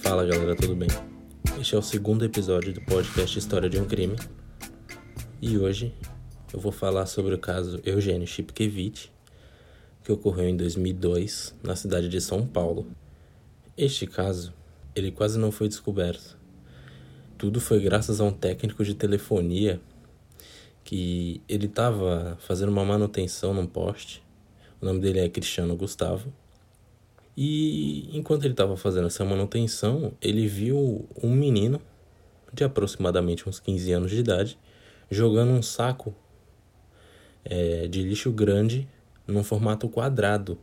Fala galera, tudo bem? Este é o segundo episódio do podcast História de um Crime e hoje eu vou falar sobre o caso Eugênio Chipkevich, que ocorreu em 2002 na cidade de São Paulo. Este caso, ele quase não foi descoberto. Tudo foi graças a um técnico de telefonia que ele estava fazendo uma manutenção num poste. O nome dele é Cristiano Gustavo. E enquanto ele estava fazendo essa manutenção, ele viu um menino de aproximadamente uns 15 anos de idade jogando um saco de lixo grande num formato quadrado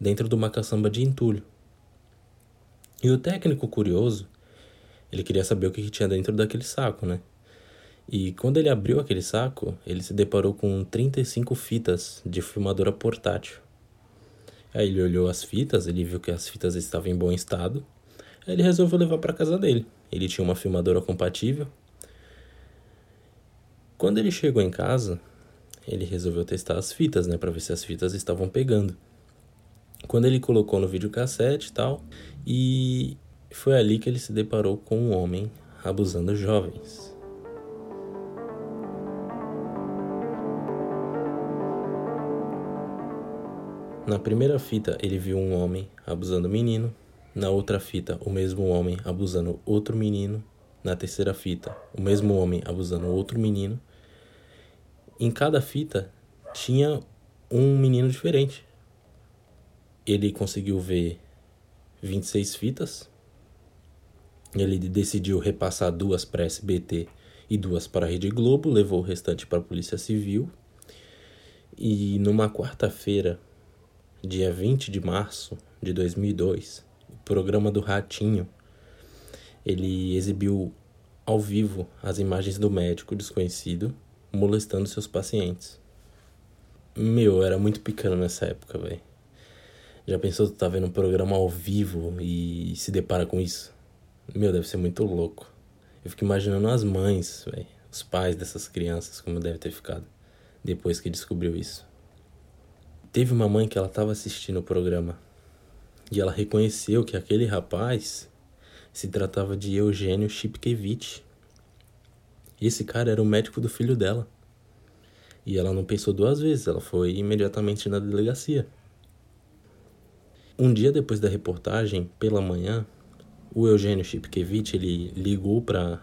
dentro de uma caçamba de entulho. E o técnico curioso, ele queria saber o que tinha dentro daquele saco, né? E quando ele abriu aquele saco, ele se deparou com 35 fitas de filmadora portátil. Aí ele olhou as fitas, ele viu que as fitas estavam em bom estado. Aí ele resolveu levar para casa dele. Ele tinha uma filmadora compatível. Quando ele chegou em casa, ele resolveu testar as fitas, né, para ver se as fitas estavam pegando. Quando ele colocou no videocassete e tal, e foi ali que ele se deparou com um homem abusando jovens. Na primeira fita, ele viu um homem abusando o menino. Na outra fita, o mesmo homem abusando outro menino. Na terceira fita, o mesmo homem abusando outro menino. Em cada fita, tinha um menino diferente. Ele conseguiu ver 26 fitas. Ele decidiu repassar 2 para a SBT e 2 para a Rede Globo. Levou o restante para a Polícia Civil. E numa quarta-feira, dia 20 de março de 2002, o programa do Ratinho, ele exibiu ao vivo as imagens do médico desconhecido molestando seus pacientes. Meu, era muito pequeno nessa época, velho. Já pensou tu tá vendo um programa ao vivo e se depara com isso? Meu, deve ser muito louco. Eu fico imaginando as mães, velho, os pais dessas crianças, como deve ter ficado depois que descobriu isso. Teve uma mãe que ela estava assistindo o programa e ela reconheceu que aquele rapaz se tratava de Eugênio Chipkevich. Esse cara era o médico do filho dela. E ela não pensou 2 vezes, ela foi imediatamente na delegacia. Um dia depois da reportagem, pela manhã, o Eugênio Chipkevich, ele ligou para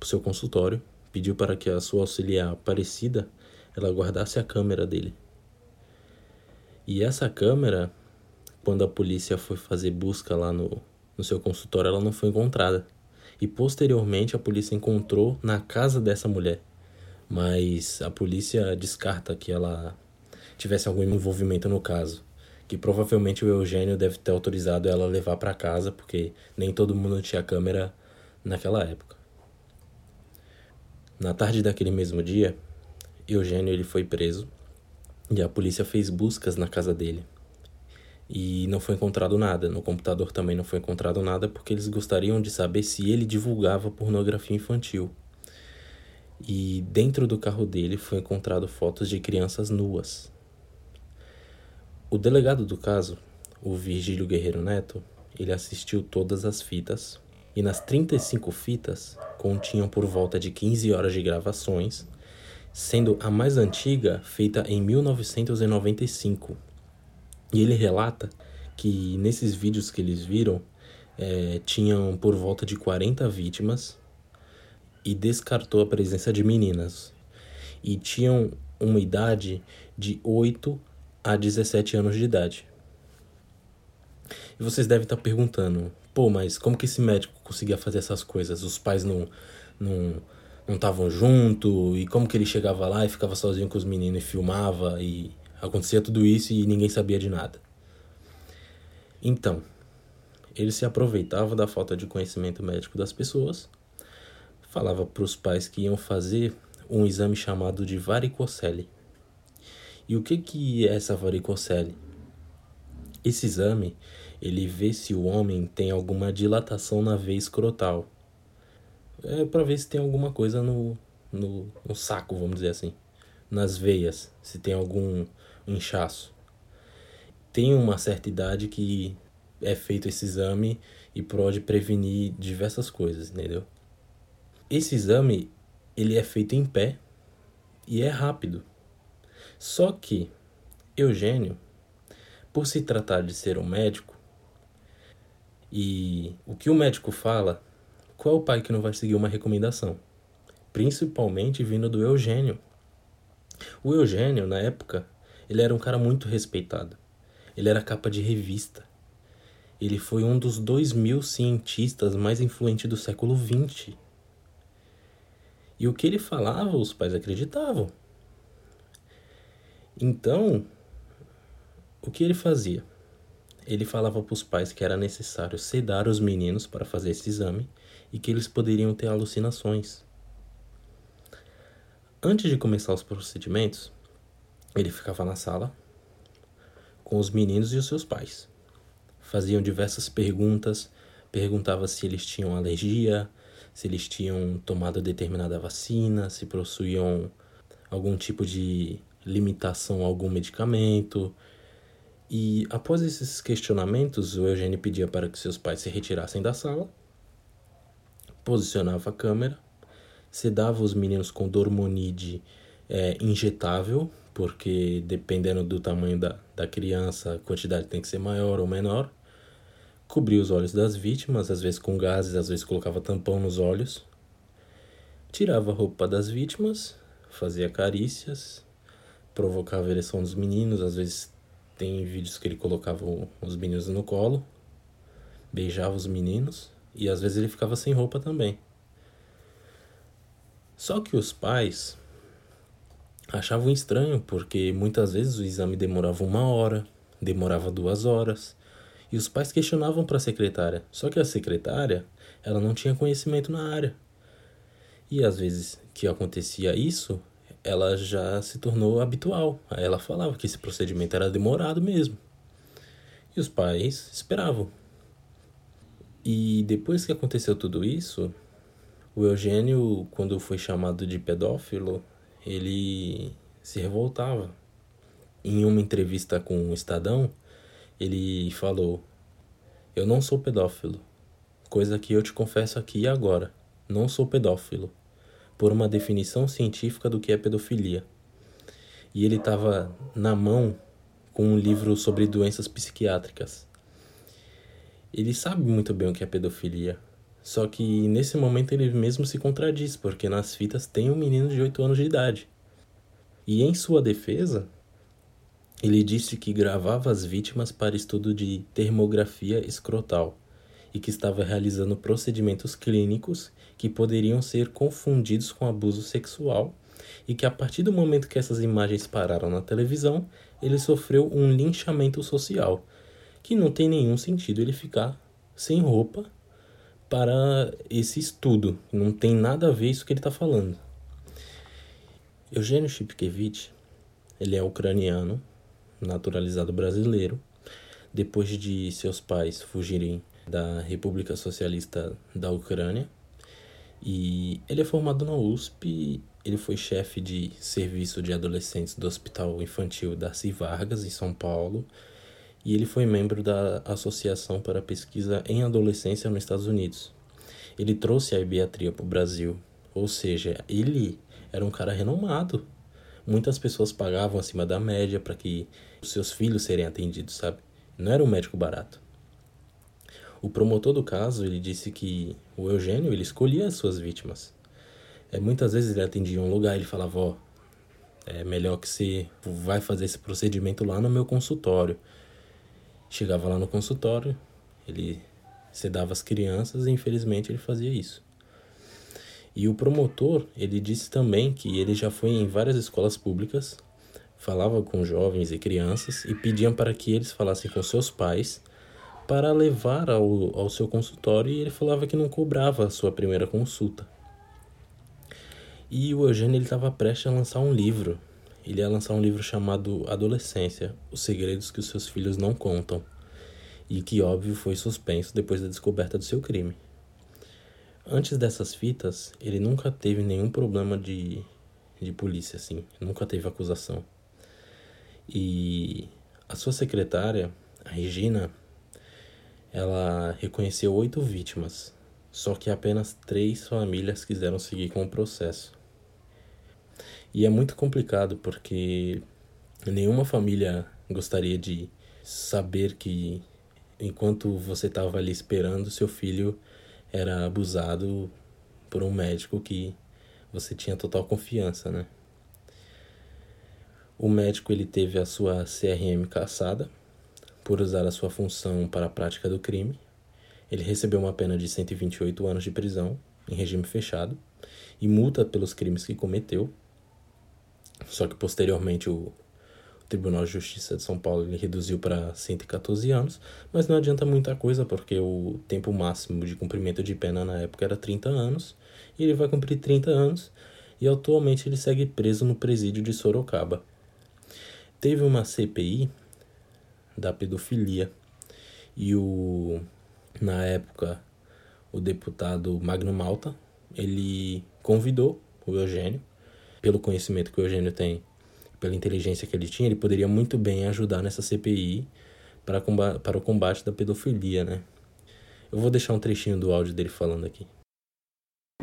o seu consultório, pediu para que a sua auxiliar Aparecida, ela guardasse a câmera dele. E essa câmera, quando a polícia foi fazer busca lá no seu consultório, ela não foi encontrada. E posteriormente a polícia encontrou na casa dessa mulher. Mas a polícia descarta que ela tivesse algum envolvimento no caso. Que provavelmente o Eugênio deve ter autorizado ela a levar para casa, porque nem todo mundo tinha câmera naquela época. Na tarde daquele mesmo dia, Eugênio ele foi preso. E a polícia fez buscas na casa dele. E não foi encontrado nada. No computador também não foi encontrado nada, porque eles gostariam de saber se ele divulgava pornografia infantil. E dentro do carro dele foi encontrado fotos de crianças nuas. O delegado do caso, o Virgílio Guerreiro Neto, ele assistiu todas as fitas. E nas 35 fitas continham por volta de 15 horas de gravações, sendo a mais antiga feita em 1995. E ele relata que nesses vídeos que eles viram, tinham por volta de 40 vítimas e descartou a presença de meninas. E tinham uma idade de 8 a 17 anos de idade. E vocês devem estar perguntando, pô, mas como que esse médico conseguia fazer essas coisas? Os pais não estavam junto, e como que ele chegava lá e ficava sozinho com os meninos e filmava, e acontecia tudo isso e ninguém sabia de nada. Então, ele se aproveitava da falta de conhecimento médico das pessoas, falava para os pais que iam fazer um exame chamado de varicocele. E o que é essa varicocele? Esse exame, ele vê se o homem tem alguma dilatação na veia escrotal. É pra ver se tem alguma coisa no saco, vamos dizer assim. Nas veias, se tem algum inchaço. Tem uma certa idade que é feito esse exame e pode prevenir diversas coisas, entendeu? Esse exame, ele é feito em pé e é rápido. Só que Eugênio, por se tratar de ser um médico, e o que o médico fala, qual é o pai que não vai seguir uma recomendação? Principalmente vindo do Eugênio. O Eugênio, na época, ele era um cara muito respeitado. Ele era capa de revista. Ele foi um dos 2000 cientistas mais influentes do século XX. E o que ele falava, os pais acreditavam. Então, o que ele fazia? Ele falava para os pais que era necessário sedar os meninos para fazer esse exame e que eles poderiam ter alucinações. Antes de começar os procedimentos, ele ficava na sala com os meninos e os seus pais. Faziam diversas perguntas, perguntava se eles tinham alergia, se eles tinham tomado determinada vacina, se possuíam algum tipo de limitação a algum medicamento. E após esses questionamentos, o Eugênio pedia para que seus pais se retirassem da sala, posicionava a câmera, sedava os meninos com Dormonide injetável, porque dependendo do tamanho da criança, a quantidade tem que ser maior ou menor, cobria os olhos das vítimas, às vezes com gases, às vezes colocava tampão nos olhos, tirava a roupa das vítimas, fazia carícias, provocava a ereção dos meninos, às vezes tem vídeos que ele colocava os meninos no colo, beijava os meninos e às vezes ele ficava sem roupa também. Só que os pais achavam estranho porque muitas vezes o exame demorava 1 hora, demorava 2 horas e os pais questionavam para a secretária. Só que a secretária, ela não tinha conhecimento na área. E às vezes que acontecia isso, ela já se tornou habitual. Aí ela falava que esse procedimento era demorado mesmo. E os pais esperavam. E depois que aconteceu tudo isso, o Eugênio, quando foi chamado de pedófilo, ele se revoltava. Em uma entrevista com o Estadão, ele falou: "Eu não sou pedófilo, coisa que eu te confesso aqui e agora, não sou pedófilo, por uma definição científica do que é pedofilia." E ele estava na mão com um livro sobre doenças psiquiátricas. Ele sabe muito bem o que é pedofilia, só que nesse momento ele mesmo se contradiz, porque nas fitas tem um menino de 8 anos de idade. E em sua defesa, ele disse que gravava as vítimas para estudo de termografia escrotal, e que estava realizando procedimentos clínicos que poderiam ser confundidos com abuso sexual e que a partir do momento que essas imagens pararam na televisão, ele sofreu um linchamento social, que não tem nenhum sentido ele ficar sem roupa para esse estudo, não tem nada a ver isso que ele está falando. Eugênio Chipkevich, ele é ucraniano, naturalizado brasileiro, depois de seus pais fugirem da República Socialista da Ucrânia, e ele é formado na USP, ele foi chefe de serviço de adolescentes do Hospital Infantil Darcy Vargas, em São Paulo, e ele foi membro da Associação para a Pesquisa em Adolescência nos Estados Unidos. Ele trouxe a ibiatria para o Brasil, ou seja, ele era um cara renomado. Muitas pessoas pagavam acima da média para que os seus filhos serem atendidos, sabe? Não era um médico barato. O promotor do caso, ele disse que o Eugênio, ele escolhia as suas vítimas. Muitas vezes ele atendia um lugar e ele falava: "Ó, é melhor que você vai fazer esse procedimento lá no meu consultório." Chegava lá no consultório, ele sedava as crianças e infelizmente ele fazia isso. E o promotor, ele disse também que ele já foi em várias escolas públicas, falava com jovens e crianças e pediam para que eles falassem com seus pais para levar ao seu consultório, e ele falava que não cobrava a sua primeira consulta. E o Eugênio estava prestes a lançar um livro. Ele ia lançar um livro chamado Adolescência, Os Segredos que os Seus Filhos Não Contam, e que, óbvio, foi suspenso depois da descoberta do seu crime. Antes dessas fitas, ele nunca teve nenhum problema de polícia, assim, nunca teve acusação. E a sua secretária, a Regina, ela reconheceu 8 vítimas, só que apenas 3 famílias quiseram seguir com o processo. E é muito complicado porque nenhuma família gostaria de saber que, enquanto você estava ali esperando, seu filho era abusado por um médico que você tinha total confiança, né? O médico, ele teve a sua CRM cassada por usar a sua função para a prática do crime. Ele recebeu uma pena de 128 anos de prisão em regime fechado e multa pelos crimes que cometeu. Só que posteriormente o Tribunal de Justiça de São Paulo ele reduziu para 114 anos, mas não adianta muita coisa porque o tempo máximo de cumprimento de pena na época era 30 anos e ele vai cumprir 30 anos e atualmente ele segue preso no presídio de Sorocaba. Teve uma CPI da pedofilia e na época o deputado Magno Malta ele convidou o Eugênio. Pelo conhecimento que o Eugênio tem, pela inteligência que ele tinha, ele poderia muito bem ajudar nessa CPI para o combate da pedofilia, né? Eu vou deixar um trechinho do áudio dele falando aqui.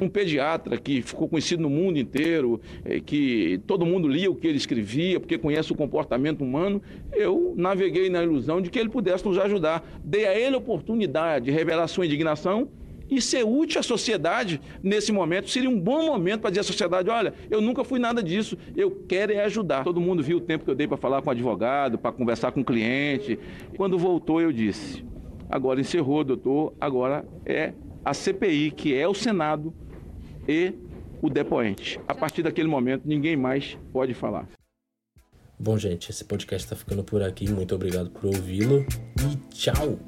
Um pediatra que ficou conhecido no mundo inteiro, que todo mundo lia o que ele escrevia, porque conhece o comportamento humano, eu naveguei na ilusão de que ele pudesse nos ajudar. Dei a ele a oportunidade de revelar sua indignação e ser útil à sociedade nesse momento. Seria um bom momento para dizer à sociedade, olha, eu nunca fui nada disso, eu quero é ajudar. Todo mundo viu o tempo que eu dei para falar com o advogado, para conversar com o cliente. Quando voltou, eu disse, agora encerrou, doutor, agora é a CPI, que é o Senado e o depoente. A partir daquele momento, ninguém mais pode falar. Bom, gente, esse podcast está ficando por aqui. Muito obrigado por ouvi-lo e tchau!